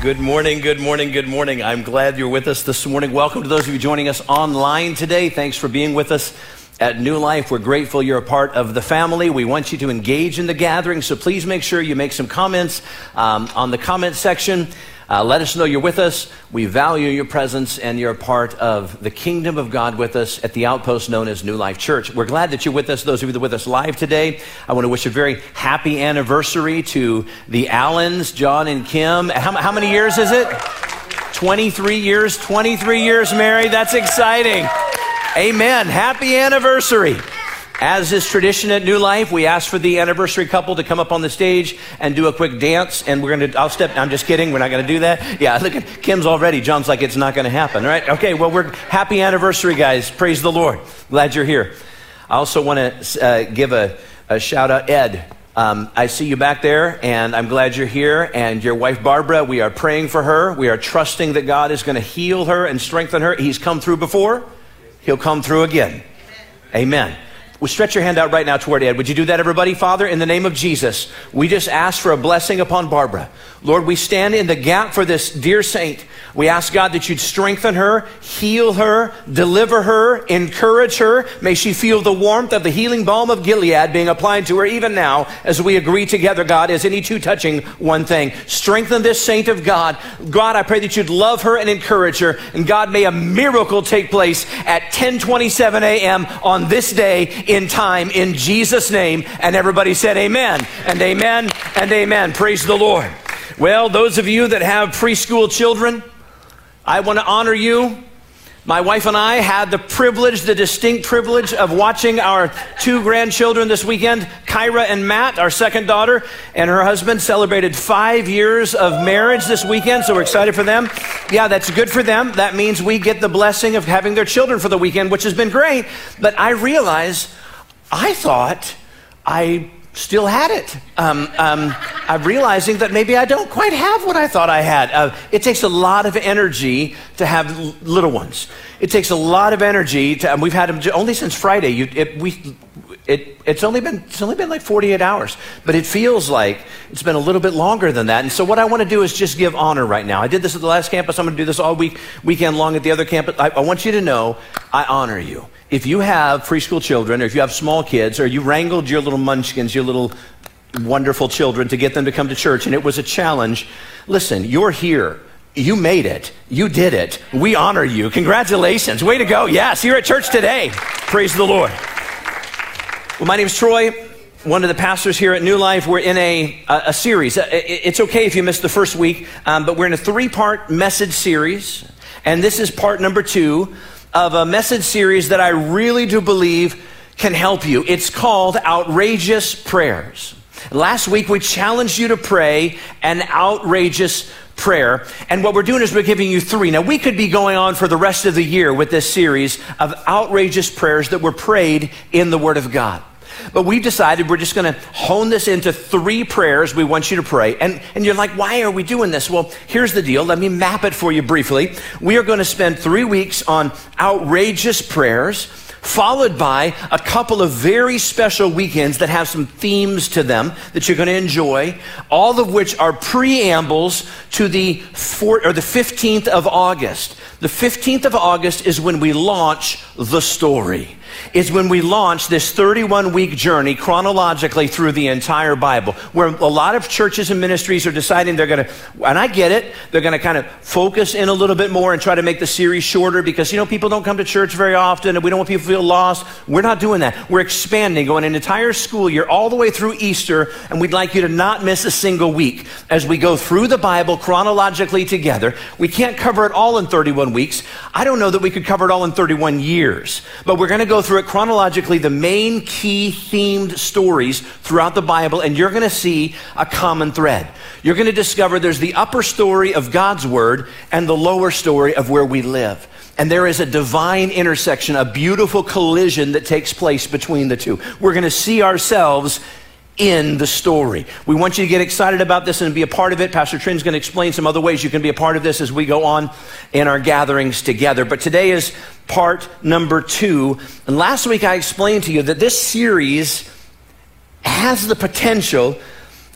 Good morning. I'm glad you're with us this morning. Welcome to those of you joining us online today. Thanks for being with us at New Life. We're grateful you're a part of the family. We want you to engage in the gathering, so please make sure you make some comments on the comment section. Let us know you're with us. We value your presence, and you're a part of the kingdom of God with us at the outpost known as New Life Church. We're glad that you're with us. Those of you that are with us live today, I want to wish a very happy anniversary to the Allens, John and Kim. How many years is it? 23 years married. That's exciting. Amen. Happy anniversary. As is tradition at New Life, we ask for the anniversary couple to come up on the stage and do a quick dance, and I'm just kidding, we're not gonna do that. Yeah, look at Kim's already, John's like, it's not gonna happen, right? Okay, well, we're happy anniversary, guys. Praise the Lord. Glad you're here. I also wanna give a shout out, Ed. I see you back there, and I'm glad you're here, and your wife, Barbara, we are praying for her. We are trusting that God is gonna heal her and strengthen her. He's come through before, he'll come through again. Amen. Well, stretch your hand out right now toward Ed. Would you do that, everybody? Father, in the name of Jesus, we just ask for a blessing upon Barbara. Lord, we stand in the gap for this dear saint. We ask, God, that you'd strengthen her, heal her, deliver her, encourage her. May she feel the warmth of the healing balm of Gilead being applied to her even now as we agree together, God, as any two touching one thing. Strengthen this saint of God. God, I pray that you'd love her and encourage her. And God, may a miracle take place at 10:27 a.m. on this day in time, in Jesus' name. And everybody said amen, and amen, and amen. Praise the Lord. Well, those of you that have preschool children, I want to honor you. My wife and I had the privilege, the distinct privilege of watching our two grandchildren this weekend. Kyra and Matt, our second daughter, and her husband celebrated 5 years of marriage this weekend, so we're excited for them. Yeah, that's good for them. That means we get the blessing of having their children for the weekend, which has been great. But I realized, I thought I still had it. I'm realizing that maybe I don't quite have what I thought I had. It takes a lot of energy to have little ones. It takes a lot of energy to, and we've had them only since Friday. It's only been like 48 hours, but it feels like it's been a little bit longer than that. And so what I want to do is just give honor right now. I did this at the last campus. I'm going to do this all weekend long at the other campus. I want you to know I honor you. If you have preschool children, or if you have small kids, or you wrangled your little munchkins, your little wonderful children, to get them to come to church, and it was a challenge, listen, you're here. You made it. You did it. We honor you. Congratulations. Way to go. Yes, you're at church today. Praise the Lord. Well, my name's Troy, one of the pastors here at New Life. We're in a series. It's okay if you missed the first week, but we're in a three-part message series, and this is part number 2 of a message series that I really do believe can help you. It's called Outrageous Prayers. Last week, we challenged you to pray an outrageous prayer, and what we're doing is we're giving you 3. Now, we could be going on for the rest of the year with this series of outrageous prayers that were prayed in the Word of God. But we've decided we're just going to hone this into 3 prayers we want you to pray. And you're like, why are we doing this? Well, here's the deal. Let me map it for you briefly. We are going to spend 3 weeks on outrageous prayers, followed by a couple of very special weekends that have some themes to them that you're going to enjoy, all of which are preambles to the 15th of August. The 15th of August is when we launch the story. It's when we launch this 31-week journey chronologically through the entire Bible, where a lot of churches and ministries are deciding they're going to, and I get it, they're going to kind of focus in a little bit more and try to make the series shorter because, you know, people don't come to church very often and we don't want people to feel lost. We're not doing that. We're expanding, going an entire school year all the way through Easter, and we'd like you to not miss a single week as we go through the Bible chronologically together. We can't cover it all in 31 weeks. I don't know that we could cover it all in 31 years, but we're going to go through it chronologically, the main key themed stories throughout the Bible, and you're going to see a common thread. You're going to discover there's the upper story of God's Word and the lower story of where we live. And there is a divine intersection, a beautiful collision that takes place between the two. We're going to see ourselves in the story. We want you to get excited about this and be a part of it. Pastor Trin's going to explain some other ways you can be a part of this as we go on in our gatherings together. But today is part number 2. And last week I explained to you that this series has the potential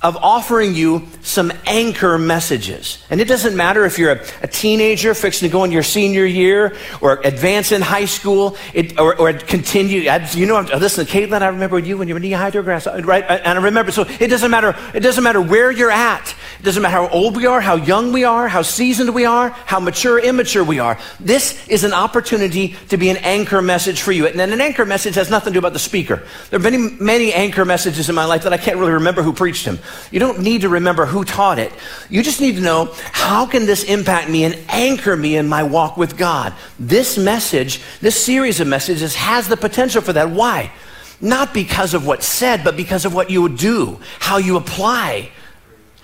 of offering you some anchor messages. And it doesn't matter if you're a teenager fixing to go into your senior year or advance in high school or continue. Listen, Caitlin, I remember you when you were knee-high to a grass, right? And I remember, so it doesn't matter. It doesn't matter where you're at. It doesn't matter how old we are, how young we are, how seasoned we are, how mature, immature we are. This is an opportunity to be an anchor message for you. And an anchor message has nothing to do about the speaker. There are many, many anchor messages in my life that I can't really remember who preached them. You don't need to remember who taught it. You just need to know, how can this impact me and anchor me in my walk with God? This message, this series of messages has the potential for that. Why? Not because of what's said, but because of what you would do, how you apply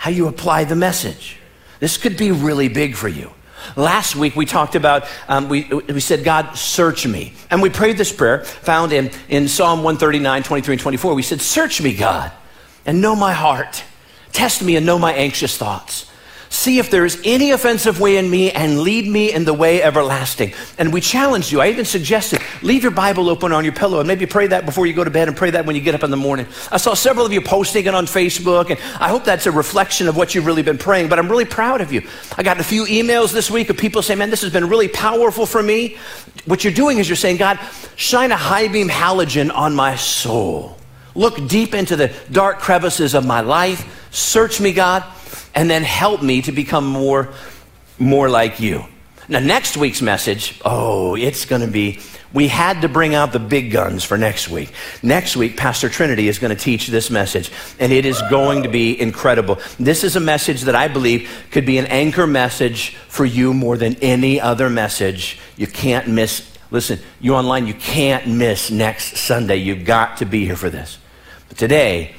the message. This could be really big for you. Last week we talked about, we said, God, search me. And we prayed this prayer found in Psalm 139, 23 and 24. We said, search me, God, and know my heart. Test me and know my anxious thoughts. See if there is any offensive way in me, and lead me in the way everlasting. And we challenged you. I even suggested, leave your Bible open on your pillow and maybe pray that before you go to bed and pray that when you get up in the morning. I saw several of you posting it on Facebook, and I hope that's a reflection of what you've really been praying, but I'm really proud of you. I got a few emails this week of people saying, man, this has been really powerful for me. What you're doing is you're saying, God, shine a high beam halogen on my soul. Look deep into the dark crevices of my life. Search me, God, and then help me to become more like you. Now, next week's message, it's going to be, we had to bring out the big guns for next week. Next week, Pastor Trinity is going to teach this message, and it is going to be incredible. This is a message that I believe could be an anchor message for you more than any other message. You can't miss. Listen, you online, you can't miss next Sunday. You've got to be here for this. But today,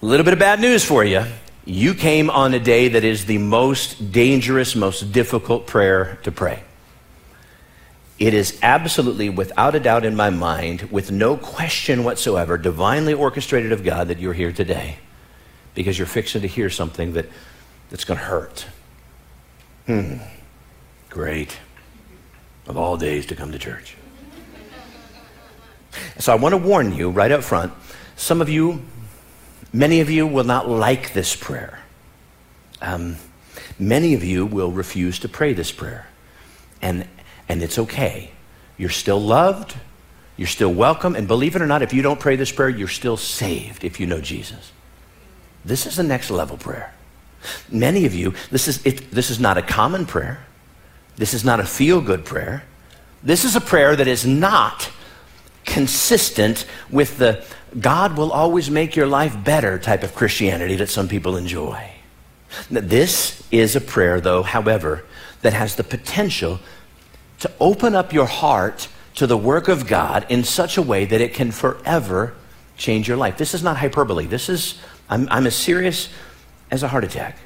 a little bit of bad news for you. You came on a day that is the most dangerous, most difficult prayer to pray. It is absolutely, without a doubt in my mind, with no question whatsoever, divinely orchestrated of God that you're here today, because you're fixing to hear something that's going to hurt. Great. Of all days to come to church. So I want to warn you right up front, some of you, many of you will not like this prayer. Many of you will refuse to pray this prayer. And it's okay. You're still loved. You're still welcome. And believe it or not, if you don't pray this prayer, you're still saved if you know Jesus. This is the next level prayer. Many of you, this is not a common prayer. This is not a feel-good prayer. This is a prayer that is not consistent with the God will always make your life better type of Christianity that some people enjoy. This is a prayer, though, however, that has the potential to open up your heart to the work of God in such a way that it can forever change your life. This is not hyperbole. This is, I'm as serious as a heart attack.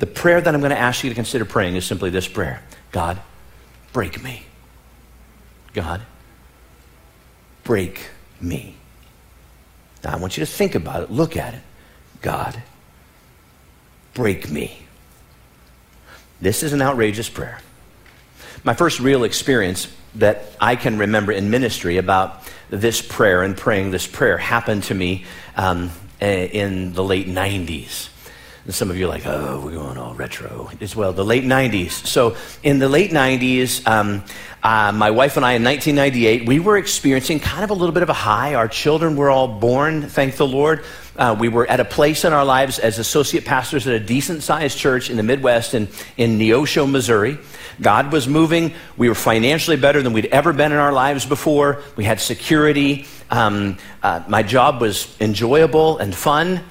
The prayer that I'm going to ask you to consider praying is simply this prayer. God, break me. God, break me. Now, I want you to think about it. Look at it. God, break me. This is an outrageous prayer. My first real experience that I can remember in ministry about this prayer and praying this prayer happened to me in the late 90s. And some of you are like, oh, we're going all retro. As well, the late 90s. So in the late 90s, my wife and I in 1998, we were experiencing kind of a little bit of a high. Our children were all born, thank the Lord. We were at a place in our lives as associate pastors at a decent-sized church in the Midwest in Neosho, Missouri. God was moving. We were financially better than we'd ever been in our lives before. We had security. My job was enjoyable and fun.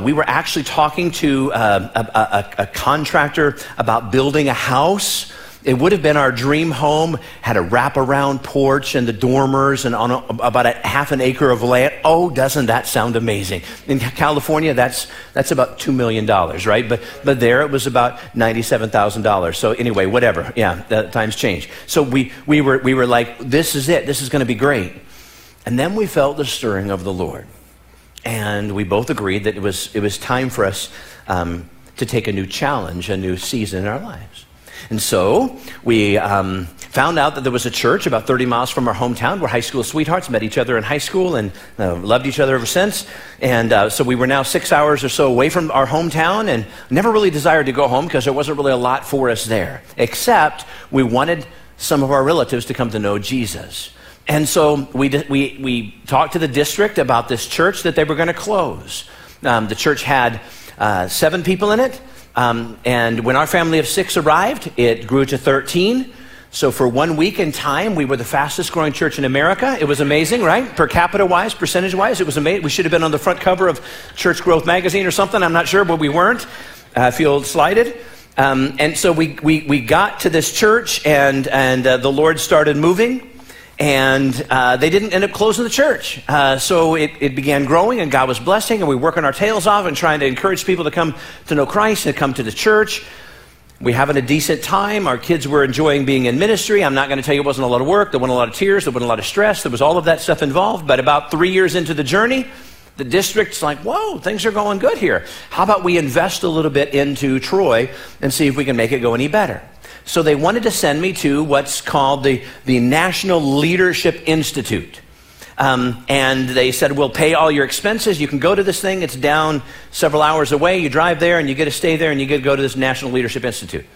We were actually talking to a contractor about building a house. It would have been our dream home, had a wraparound porch and the dormers and on about a half an acre of land. Oh, doesn't that sound amazing? In California, that's about $2 million, right? But there it was about $97,000. So anyway, whatever. Yeah, times change. So we were like, this is it. This is going to be great. And then we felt the stirring of the Lord. And we both agreed that it was time for us to take a new challenge, a new season in our lives. And so we found out that there was a church about 30 miles from our hometown where high school sweethearts met each other in high school and loved each other ever since. And so we were now 6 hours or so away from our hometown and never really desired to go home because there wasn't really a lot for us there, except we wanted some of our relatives to come to know Jesus. And so we talked to the district about this church that they were going to close. The church had 7 people in it, and when our family of 6 arrived, it grew to 13. So for 1 week in time, we were the fastest growing church in America. It was amazing, right? Per capita wise, percentage wise, it was amazing. We should have been on the front cover of Church Growth magazine or something. I'm not sure, but we weren't. I feel slighted. And so we got to this church, and the Lord started moving. And they didn't end up closing the church. So it began growing, and God was blessing, and we were working our tails off and trying to encourage people to come to know Christ and come to the church. We were having a decent time. Our kids were enjoying being in ministry. I'm not going to tell you it wasn't a lot of work. There wasn't a lot of tears. There wasn't a lot of stress. There was all of that stuff involved. But about 3 years into the journey, the district's like, whoa, things are going good here. How about we invest a little bit into Troy and see if we can make it go any better? So they wanted to send me to what's called the National Leadership Institute. And they said, we'll pay all your expenses. You can go to this thing. It's down several hours away. You drive there, and you get to stay there, and you get to go to this National Leadership Institute.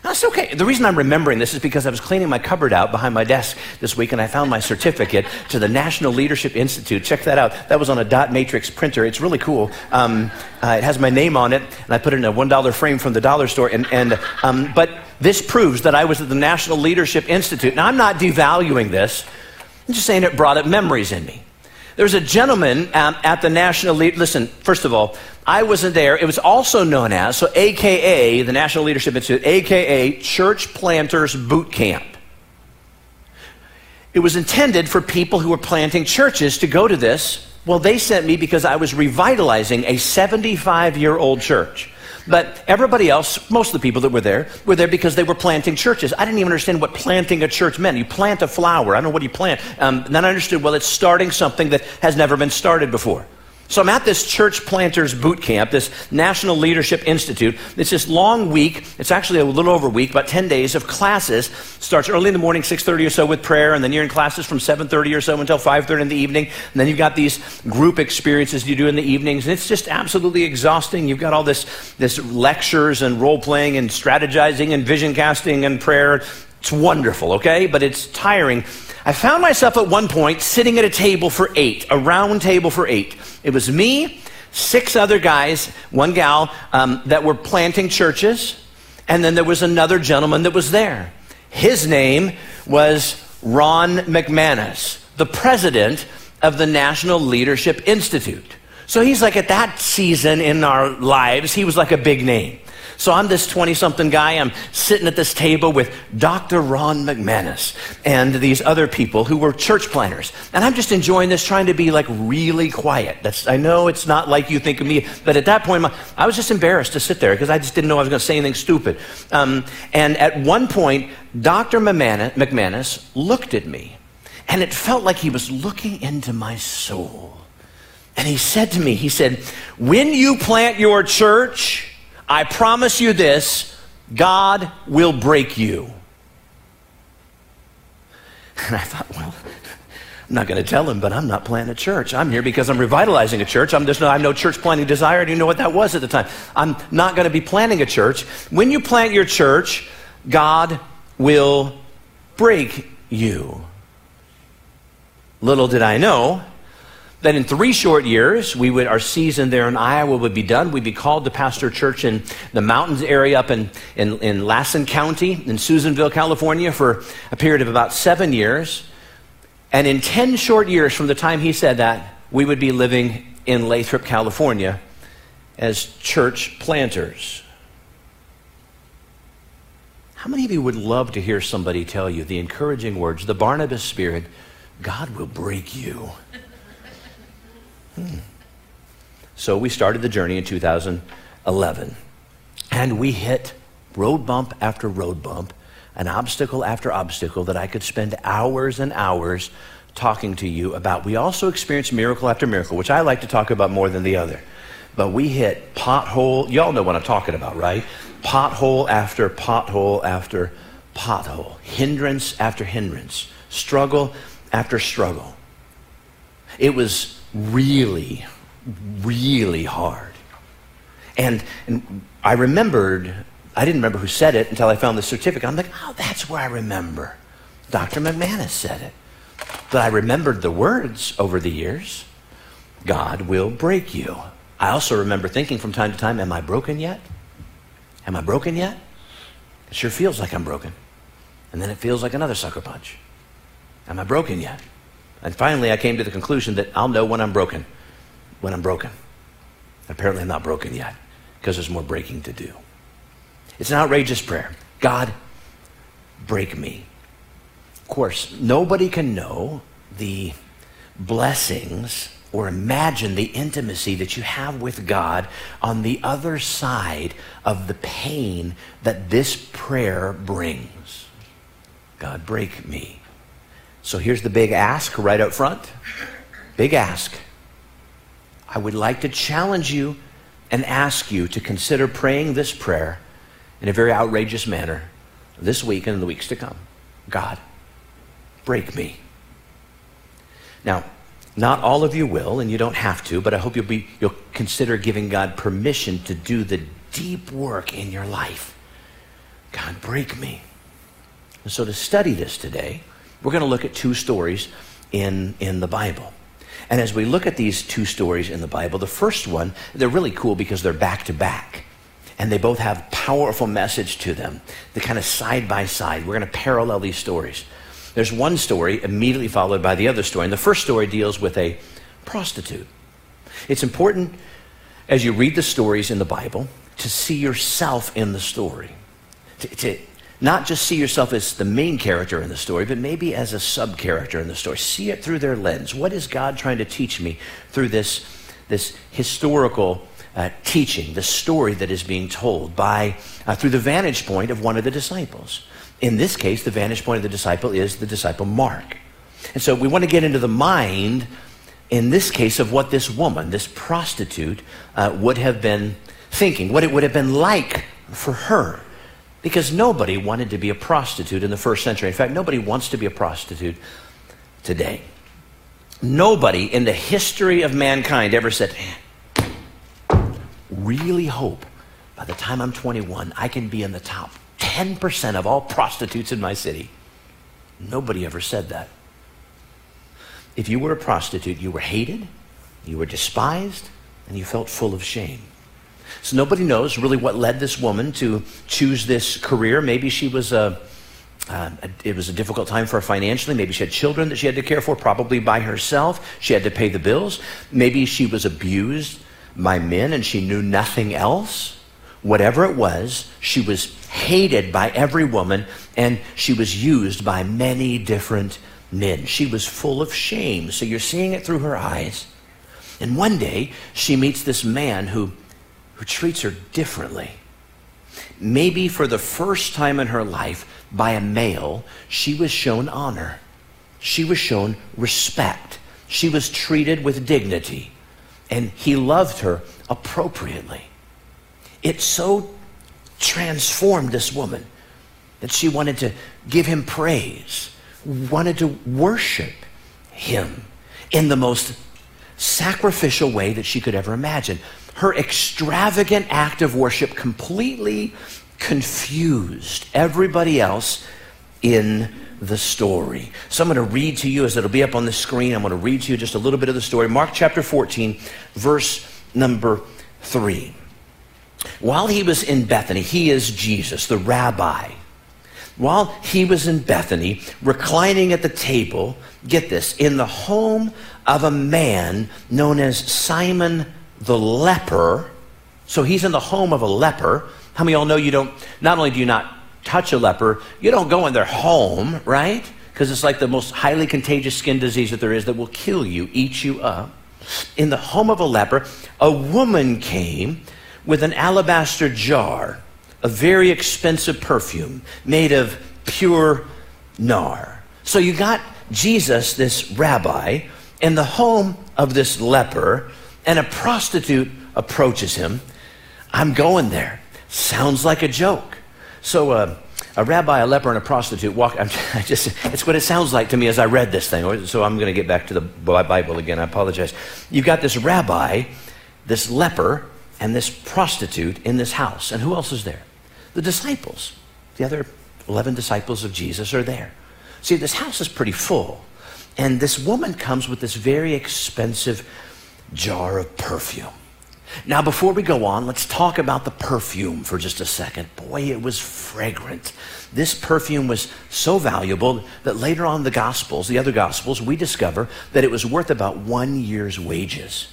That's okay. The reason I'm remembering this is because I was cleaning my cupboard out behind my desk this week, and I found my certificate to the National Leadership Institute. Check that out. That was on a dot matrix printer. It's really cool. It has my name on it, and I put it in a $1 frame from the dollar store. But this proves that I was at the National Leadership Institute. Now, I'm not devaluing this. I'm just saying it brought up memories in me. There's a gentleman at the National Leadership. Listen, first of all, I wasn't there. It was also known as, so AKA, the National Leadership Institute, AKA Church Planters Boot Camp. It was intended for people who were planting churches to go to this. Well, they sent me because I was revitalizing a 75-year-old church. But everybody else, most of the people that were there because they were planting churches. I didn't even understand what planting a church meant. You plant a flower. I don't know what you plant. Then I understood, well, it's starting something that has never been started before. So I'm at this Church Planters Boot Camp, this National Leadership Institute. It's this long week. It's actually a little over a week, about 10 days of classes. Starts early in the morning, 6:30 or so with prayer, and then you're in classes from 7:30 or so until 5:30 in the evening. And then you've got these group experiences you do in the evenings, and it's just absolutely exhausting. You've got all this lectures and role-playing and strategizing and vision casting and prayer. It's wonderful, okay? But it's tiring. I found myself at one point sitting at a table for 8, a round table for 8. It was me, 6 other guys, 1 gal, that were planting churches, and then there was another gentleman that was there. His name was Ron McManus, the president of the National Leadership Institute. So he's like, at that season in our lives, he was like a big name. So I'm this 20-something guy. I'm sitting at this table with Dr. Ron McManus and these other people who were church planners. And I'm just enjoying this, trying to be like really quiet. I know it's not like you think of me, but at that point, I was just embarrassed to sit there because I just didn't know I was going to say anything stupid. And at one point, Dr. McManus looked at me, and it felt like he was looking into my soul. And he said to me, he said, when you plant your church, I promise you this, God will break you. And I thought, well, I'm not going to tell him, but I'm not planting a church. I'm here because I'm revitalizing a church. I have no church planting desire. I didn't know what that was at the time. I'm not going to be planting a church. When you plant your church, God will break you. Little did I know that in 3 short years, our season there in Iowa would be done. We'd be called to pastor a church in the mountains area up in Lassen County, in Susanville, California, for a period of about 7 years. And in 10 short years from the time he said that, we would be living in Lathrop, California, as church planters. How many of you would love to hear somebody tell you the encouraging words, the Barnabas spirit, God will break you? So we started the journey in 2011, and we hit road bump after road bump, an obstacle after obstacle that I could spend hours and hours talking to you about. We also experienced miracle after miracle, which I like to talk about more than the other. But we hit pothole. Y'all know what I'm talking about, right? Pothole after pothole after pothole. Hindrance after hindrance. Struggle after struggle. It was really, really hard. And I remembered, I didn't remember who said it until I found the certificate. I'm like, oh, that's where I remember. Dr. McManus said it. But I remembered the words over the years. God will break you. I also remember thinking from time to time, am I broken yet? Am I broken yet? It sure feels like I'm broken. And then it feels like another sucker punch. Am I broken yet? And finally, I came to the conclusion that I'll know when I'm broken. When I'm broken. Apparently, I'm not broken yet because there's more breaking to do. It's an outrageous prayer. God, break me. Of course, nobody can know the blessings or imagine the intimacy that you have with God on the other side of the pain that this prayer brings. God, break me. So here's the big ask right up front. Big ask. I would like to challenge you and ask you to consider praying this prayer in a very outrageous manner this week and in the weeks to come. God, break me. Now, not all of you will, and you don't have to, but I hope you'll consider giving God permission to do the deep work in your life. God, break me. And so to study this today, we're going to look at two stories in the Bible. And as we look at these two stories in the Bible, the first one, they're really cool because they're back to back. And they both have powerful message to them. They're kind of side by side. We're going to parallel these stories. There's one story immediately followed by the other story. And the first story deals with a prostitute. It's important as you read the stories in the Bible to see yourself in the story. To not just see yourself as the main character in the story, but maybe as a sub-character in the story. See it through their lens. What is God trying to teach me through this historical teaching, the story that is being told by through the vantage point of one of the disciples? In this case, the vantage point of the disciple is the disciple Mark. And so we want to get into the mind, in this case, of what this woman, this prostitute, would have been thinking, what it would have been like for her. Because nobody wanted to be a prostitute in the first century. In fact, nobody wants to be a prostitute today. Nobody in the history of mankind ever said, really hope by the time I'm 21, I can be in the top 10% of all prostitutes in my city. Nobody ever said that. If you were a prostitute, you were hated, you were despised, and you felt full of shame. So nobody knows really what led this woman to choose this career. Maybe she was it was a difficult time for her financially. Maybe she had children that she had to care for, probably by herself. She had to pay the bills. Maybe she was abused by men and she knew nothing else. Whatever it was, she was hated by every woman, and she was used by many different men. She was full of shame, so you're seeing it through her eyes. And one day, she meets this man who treats her differently. Maybe for the first time in her life, by a male, she was shown honor. She was shown respect. She was treated with dignity, and he loved her appropriately. It so transformed this woman that she wanted to give him praise, wanted to worship him in the most sacrificial way that she could ever imagine. Her extravagant act of worship completely confused everybody else in the story. So I'm going to read to you, as it'll be up on the screen, I'm going to read to you just a little bit of the story. Mark chapter 14, verse number 3. While he was in Bethany, he is Jesus, the rabbi. While he was in Bethany, reclining at the table, get this, in the home of a man known as Simon the leper. So he's in the home of a leper. How many of y'all know you don't, not only do you not touch a leper, you don't go in their home, right? Because it's like the most highly contagious skin disease that there is that will kill you, eat you up. In the home of a leper, a woman came with an alabaster jar, a very expensive perfume made of pure nard. So you got Jesus, this rabbi, in the home of this leper, and a prostitute approaches him. I'm going there. Sounds like a joke. So a rabbi, a leper, and a prostitute walk. It's what it sounds like to me as I read this thing. So I'm going to get back to the Bible again. I apologize. You've got this rabbi, this leper, and this prostitute in this house. And who else is there? The disciples. The other 11 disciples of Jesus are there. See, this house is pretty full. And this woman comes with this very expensive jar of perfume. Now, before we go on, let's talk about the perfume for just a second. Boy, it was fragrant. This perfume was so valuable that later on the other Gospels, we discover that it was worth about 1 year's wages.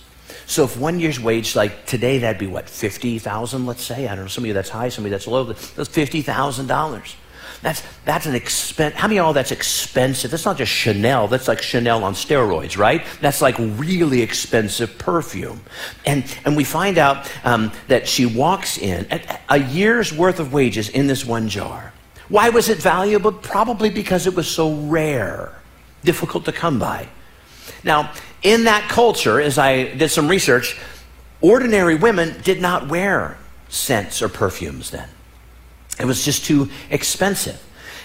So if 1 year's wage, like today, that'd be what, $50,000, let's say? I don't know, some of you that's high, some of you that's low. That's $50,000. That's an expense. How many of y'all that's expensive? That's not just Chanel. That's like Chanel on steroids, right? That's like really expensive perfume. And we find out that she walks in at a year's worth of wages in this one jar. Why was it valuable? Probably because it was so rare, difficult to come by. Now, in that culture, as I did some research, ordinary women did not wear scents or perfumes then. It was just too expensive.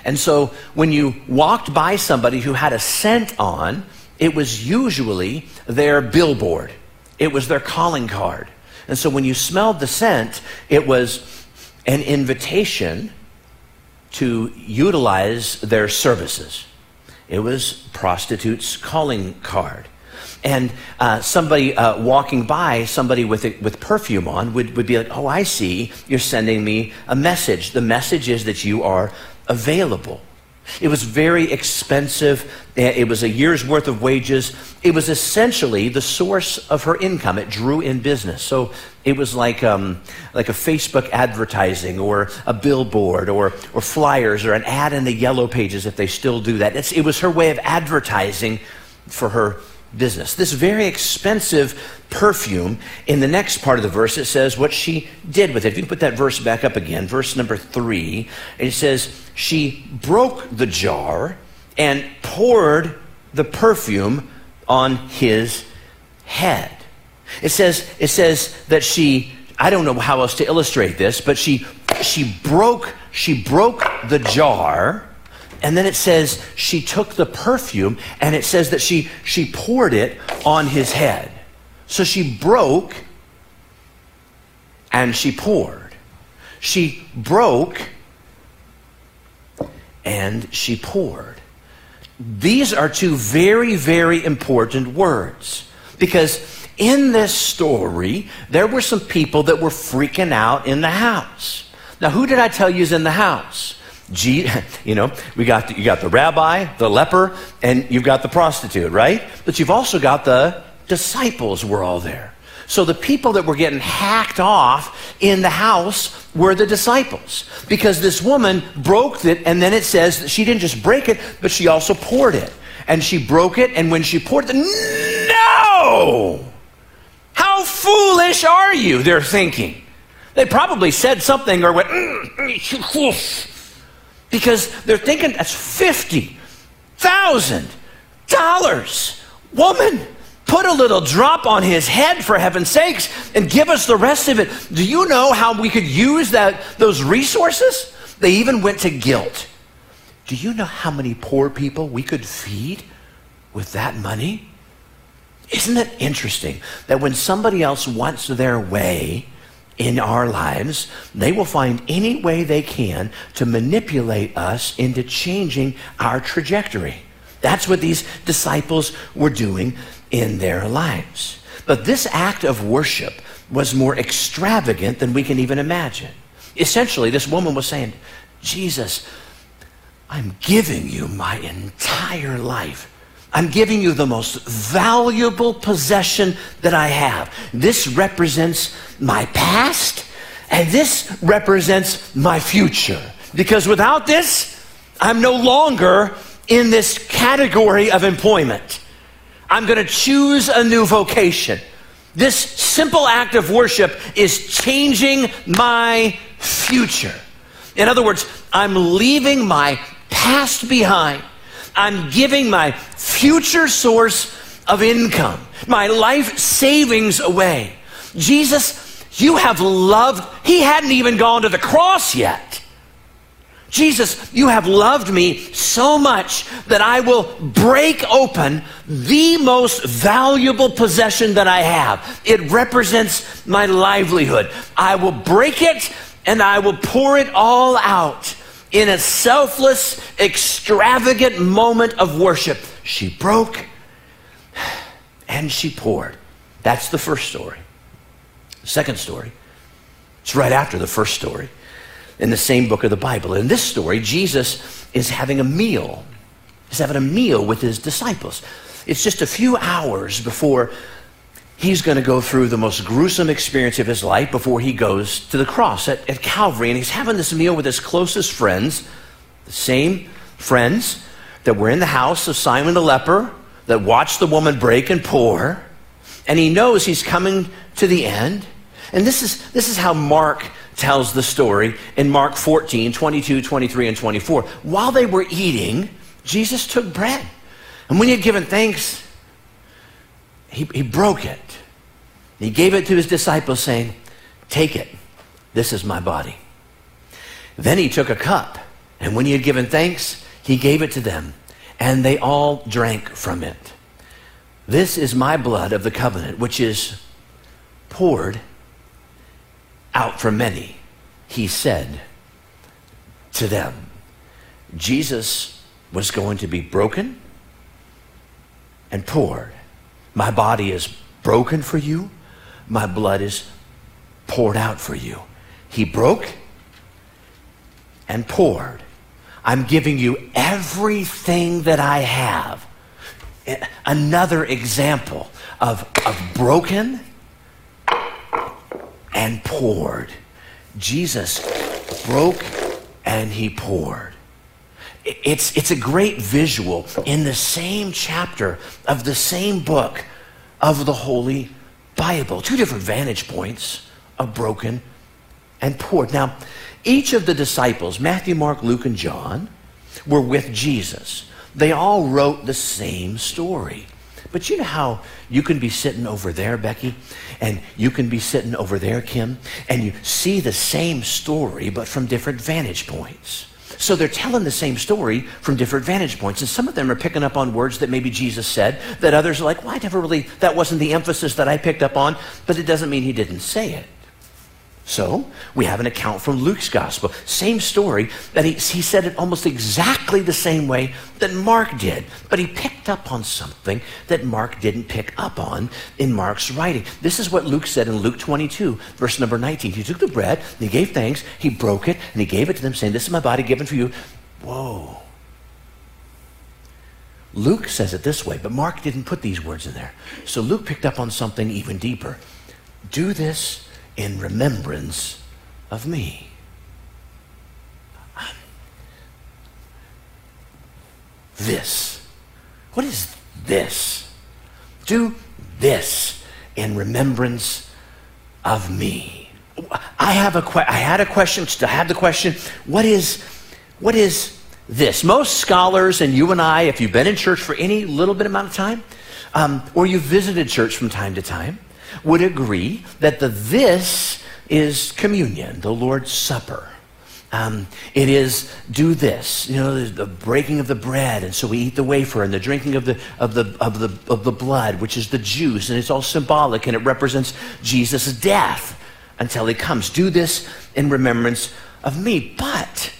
And so when you walked by somebody who had a scent on, it was usually their billboard. It was their calling card. And so when you smelled the scent, it was an invitation to utilize their services. It was prostitute's calling card. And somebody walking by, somebody with perfume on, would be like, oh, I see, you're sending me a message. The message is that you are available. It was very expensive. It was a year's worth of wages. It was essentially the source of her income. It drew in business. So it was like a Facebook advertising or a billboard or flyers or an ad in the Yellow Pages, if they still do that. It was her way of advertising for her business. This very expensive perfume, in the next part of the verse, it says what she did with it. If you can put that verse back up again, verse number 3, it says, she broke the jar and poured the perfume on his head. It says that she, I don't know how else to illustrate this, but she broke the jar. And then it says she took the perfume, and it says that she poured it on his head. So she broke and she poured. She broke and she poured. These are two very, very important words, because in this story, there were some people that were freaking out in the house. Now, who did I tell you is in the house? You got the rabbi, the leper, and you've got the prostitute, right? But you've also got the disciples were all there. So the people that were getting hacked off in the house were the disciples, because this woman broke it, and then it says that she didn't just break it, but she also poured it. And she broke it, and when she poured it, no! How foolish are you, they're thinking. They probably said something or went, because they're thinking, that's $50,000. Woman, put a little drop on his head, for heaven's sakes, and give us the rest of it. Do you know how we could use those resources? They even went to guilt. Do you know how many poor people we could feed with that money? Isn't it interesting that when somebody else wants their way in our lives, they will find any way they can to manipulate us into changing our trajectory? That's what these disciples were doing in their lives. But this act of worship was more extravagant than we can even imagine. Essentially, this woman was saying, Jesus, I'm giving you my entire life. I'm giving you the most valuable possession that I have. This represents my past, and this represents my future. Because without this, I'm no longer in this category of employment. I'm going to choose a new vocation. This simple act of worship is changing my future. In other words, I'm leaving my past behind. I'm giving my future source of income, my life savings away. Jesus, You have loved, he hadn't even gone to the cross yet. Jesus, you have loved me so much that I will break open the most valuable possession that I have. It represents my livelihood. I will break it and I will pour it all out in a selfless, extravagant moment of worship. She broke and she poured. That's the first story. The second story, it's right after the first story in the same book of the Bible. In this story, Jesus is having a meal. He's having a meal with his disciples. It's just a few hours before he's going to go through the most gruesome experience of his life before he goes to the cross at Calvary. And he's having this meal with his closest friends, the same friends that were in the house of Simon the leper, that watched the woman break and pour. And he knows he's coming to the end. And this is how Mark tells the story in Mark 14, 22, 23, and 24. While they were eating, Jesus took bread. And when he had given thanks, he broke it. He gave it to his disciples saying, "Take it, this is my body." Then he took a cup. And when he had given thanks, he gave it to them. And they all drank from it. "This is my blood of the covenant, which is poured out for many," he said to them. Jesus was going to be broken and poured. My body is broken for you. My blood is poured out for you. He broke and poured. I'm giving you everything that I have. Another example of broken and poured. Jesus broke and he poured. It's a great visual in the same chapter of the same book of the Holy Bible. Two different vantage points of broken and poured. Now, each of the disciples, Matthew, Mark, Luke, and John, were with Jesus. They all wrote the same story. But you know how you can be sitting over there, Becky, and you can be sitting over there, Kim, and you see the same story but from different vantage points. So they're telling the same story from different vantage points. And some of them are picking up on words that maybe Jesus said, that others are like, well, I never really, that wasn't the emphasis that I picked up on, but it doesn't mean he didn't say it. So we have an account from Luke's gospel. Same story that he said it almost exactly the same way that Mark did. But he picked up on something that Mark didn't pick up on in Mark's writing. This is what Luke said in Luke 22, verse number 19. He took the bread, and he gave thanks, he broke it, and he gave it to them saying, "This is my body given for you." Whoa. Luke says it this way, but Mark didn't put these words in there. So Luke picked up on something even deeper. Do this in remembrance of me. This. What is this? Do this in remembrance of me. I had the question, what is this? Most scholars, and you and I, if you've been in church for any little bit amount of time, or you've visited church from time to time, would agree that this is communion, the Lord's Supper. It is do this, the breaking of the bread, and so we eat the wafer, and the drinking of the blood, which is the juice, and it's all symbolic, and it represents Jesus' death until he comes. Do this in remembrance of me. But,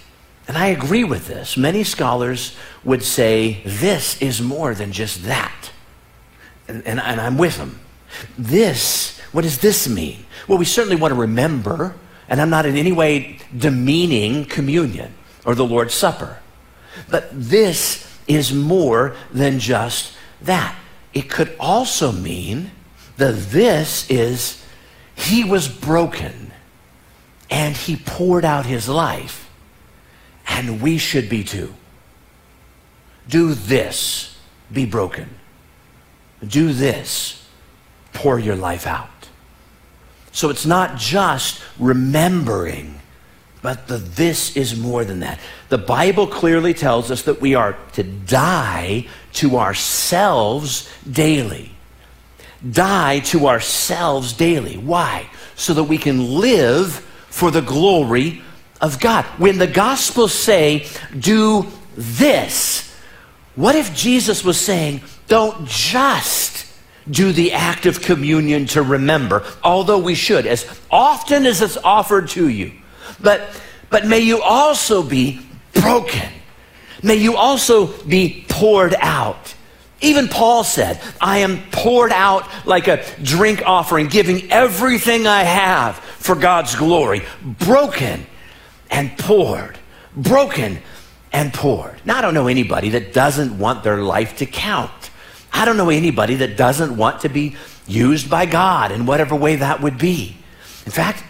and I agree with this, many scholars would say this is more than just that, and I'm with them. This, what does this mean? Well, we certainly want to remember, and I'm not in any way demeaning communion or the Lord's Supper, but this is more than just that. It could also mean that this is, he was broken and he poured out his life, and we should be too. Do this, be broken. Do this, pour your life out. So it's not just remembering, but this is more than that. The Bible clearly tells us that we are to die to ourselves daily. Die to ourselves daily. Why? so that we can live for the glory of God. When the Gospels say, do this, what if Jesus was saying, don't just do the act of communion to remember, although we should, as often as it's offered to you, but may you also be broken. May you also be poured out. Even Paul said, I am poured out like a drink offering, giving everything I have for God's glory. Broken and poured. Broken and poured. Now, I don't know anybody that doesn't want their life to count. I don't know anybody that doesn't want to be used by God in whatever way that would be. In fact,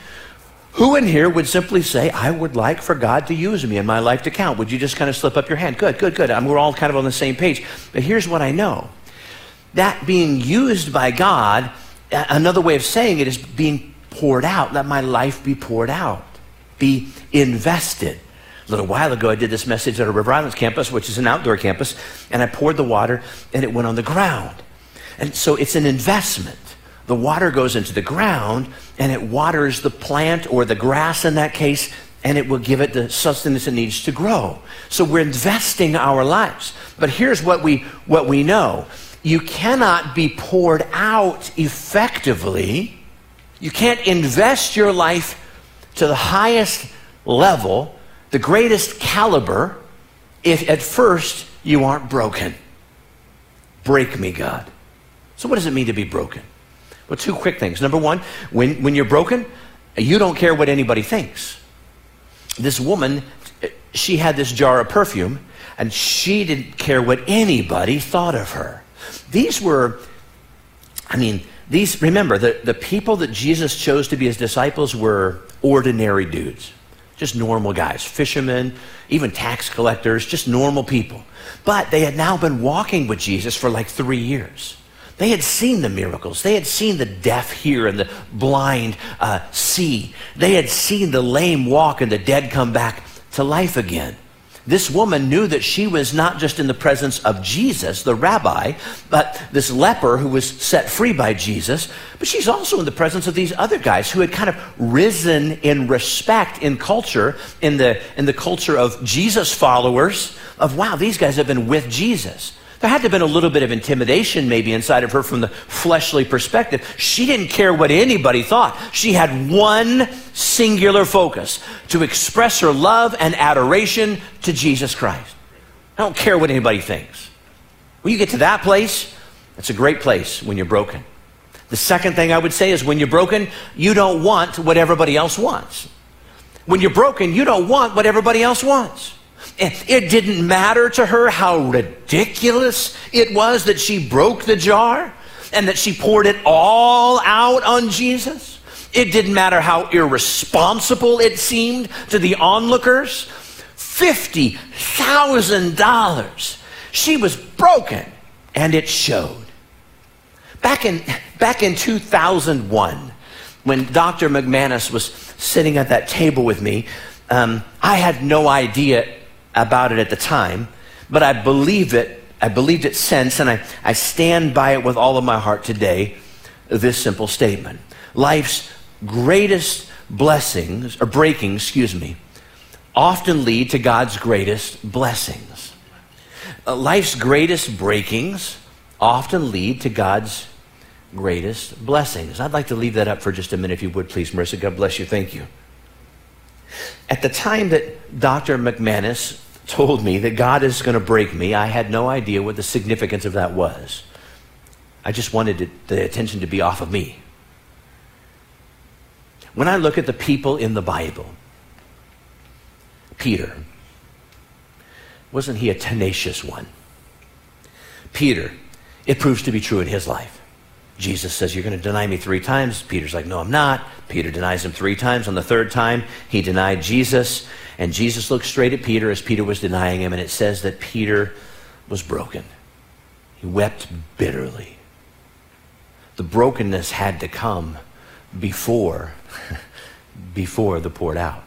who in here would simply say, I would like for God to use me and my life to count? Would you just kind of slip up your hand? Good, good, good. We're all kind of on the same page. But here's what I know. That being used by God, another way of saying it is being poured out. Let my life be poured out. Be invested. A little while ago, I did this message at a River Islands campus, which is an outdoor campus, and I poured the water, and it went on the ground. And so it's an investment. The water goes into the ground, and it waters the plant or the grass in that case, and it will give it the sustenance it needs to grow. So we're investing our lives. But here's what we know. You cannot be poured out effectively. You can't invest your life to the highest level, the greatest caliber, if at first you aren't broken. Break me, God. So what does it mean to be broken? Well, two quick things. Number one, when you're broken, you don't care what anybody thinks. This woman, she had this jar of perfume, and she didn't care what anybody thought of her. Remember, the people that Jesus chose to be his disciples were ordinary dudes. Just normal guys, fishermen, even tax collectors, just normal people. But they had now been walking with Jesus for like 3 years. They had seen the miracles. They had seen the deaf hear and the blind see. They had seen the lame walk and the dead come back to life again. This woman knew that she was not just in the presence of Jesus, the rabbi, but this leper who was set free by Jesus, but she's also in the presence of these other guys who had kind of risen in respect in culture, in the culture of Jesus followers, of wow, these guys have been with Jesus. There had to have been a little bit of intimidation maybe inside of her from the fleshly perspective. She didn't care what anybody thought. She had one singular focus, to express her love and adoration to Jesus Christ. I don't care what anybody thinks. When you get to that place, it's a great place when you're broken. The second thing I would say is when you're broken, you don't want what everybody else wants. When you're broken, you don't want what everybody else wants. It didn't matter to her how ridiculous it was that she broke the jar and that she poured it all out on Jesus. It didn't matter how irresponsible it seemed to the onlookers. $50,000. She was broken, and it showed. Back in 2001, when Dr. McManus was sitting at that table with me, I had no idea about it at the time, but I believe it. I believed it since, and I stand by it with all of my heart today, this simple statement. Life's greatest blessings, or breakings, often lead to God's greatest blessings. Life's greatest breakings often lead to God's greatest blessings. I'd like to leave that up for just a minute, if you would, please, Marissa. God bless you. Thank you. At the time that Dr. McManus told me that God is going to break me, I had no idea what the significance of that was. I just wanted the attention to be off of me. When I look at the people in the Bible, Peter, wasn't he a tenacious one? Peter, it proves to be true in his life. Jesus says, you're going to deny me 3 times. Peter's like, no, I'm not. Peter denies him 3 times. On the 3rd time, he denied Jesus. And Jesus looked straight at Peter as Peter was denying him. And it says that Peter was broken. He wept bitterly. The brokenness had to come before the poured out.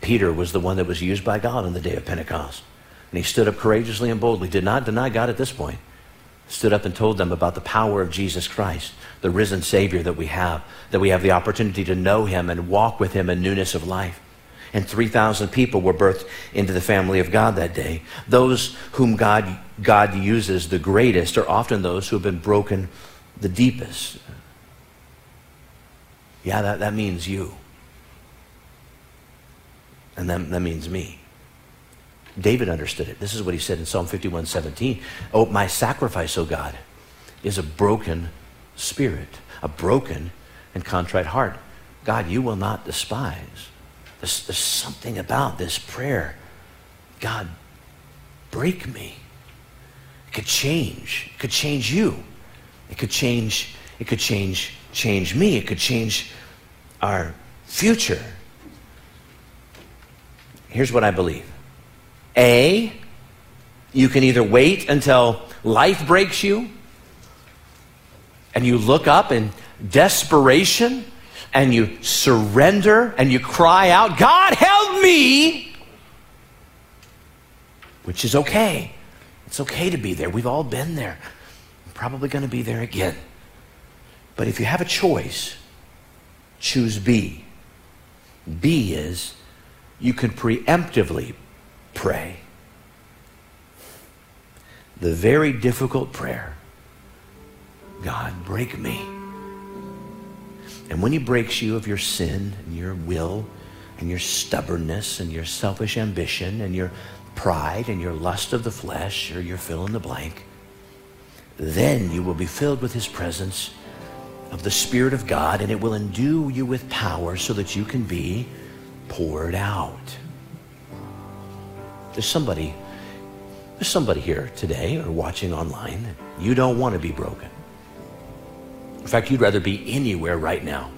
Peter was the one that was used by God on the day of Pentecost. And he stood up courageously and boldly, did not deny God at this point. stood up and told them about the power of Jesus Christ, the risen Savior that we have the opportunity to know him and walk with him in newness of life. And 3,000 people were birthed into the family of God that day. Those whom God uses the greatest are often those who have been broken the deepest. Yeah, that means you. And that means me. David understood it. This is what he said in Psalm 51:17. Oh, my sacrifice, O God, is a broken spirit, a broken and contrite heart. God, you will not despise. There's something about this prayer. God, break me. It could change. It could change you. It could change me. It could change our future. Here's what I believe. A, you can either wait until life breaks you and you look up in desperation and you surrender and you cry out, God, help me, which is okay. It's okay to be there. We've all been there. I'm probably going to be there again. But if you have a choice, choose B. B is you can preemptively pray the very difficult prayer, God, break me. And when he breaks you of your sin and your will and your stubbornness and your selfish ambition and your pride and your lust of the flesh or your fill in the blank, then you will be filled with his presence of the Spirit of God, and it will endue you with power so that you can be poured out. There's somebody here today or watching online. You don't want to be broken. In fact, you'd rather be anywhere right now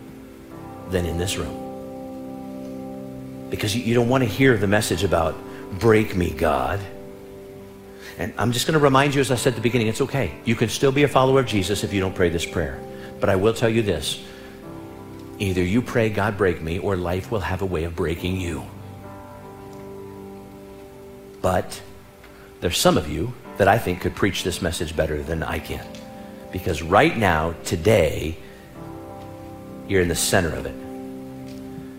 than in this room. Because you don't want to hear the message about break me, God. And I'm just going to remind you, as I said at the beginning, it's okay. You can still be a follower of Jesus if you don't pray this prayer. But I will tell you this. Either you pray, God, break me, or life will have a way of breaking you. But there's some of you that I think could preach this message better than I can. Because right now, today, you're in the center of it.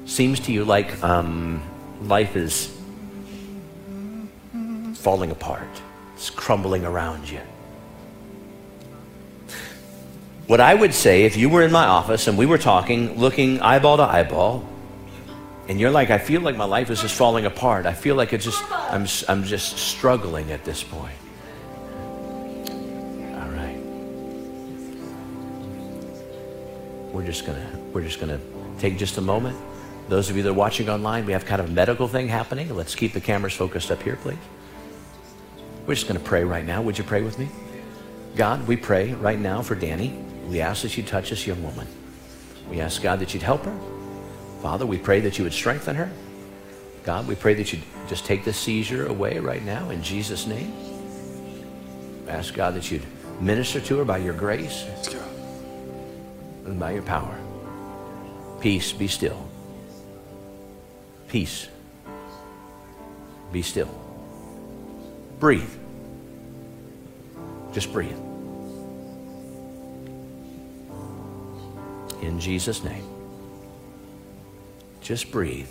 Seems to you like life is falling apart. It's crumbling around you. What I would say if you were in my office and we were talking, looking eyeball to eyeball, and you're like, I feel like my life is just falling apart. I feel like I'm just struggling at this point. All right. We're just gonna take just a moment. Those of you that are watching online, we have kind of a medical thing happening. Let's keep the cameras focused up here, please. We're just gonna pray right now. Would you pray with me? God, we pray right now for Danny. We ask that you touch this young woman. We ask, God, that you'd help her. Father, we pray that you would strengthen her. God, we pray that you'd just take the seizure away right now in Jesus' name. We ask, God, that you'd minister to her by your grace and by your power. Peace, be still. Peace, be still. Breathe. Just breathe. In Jesus' name. Just breathe.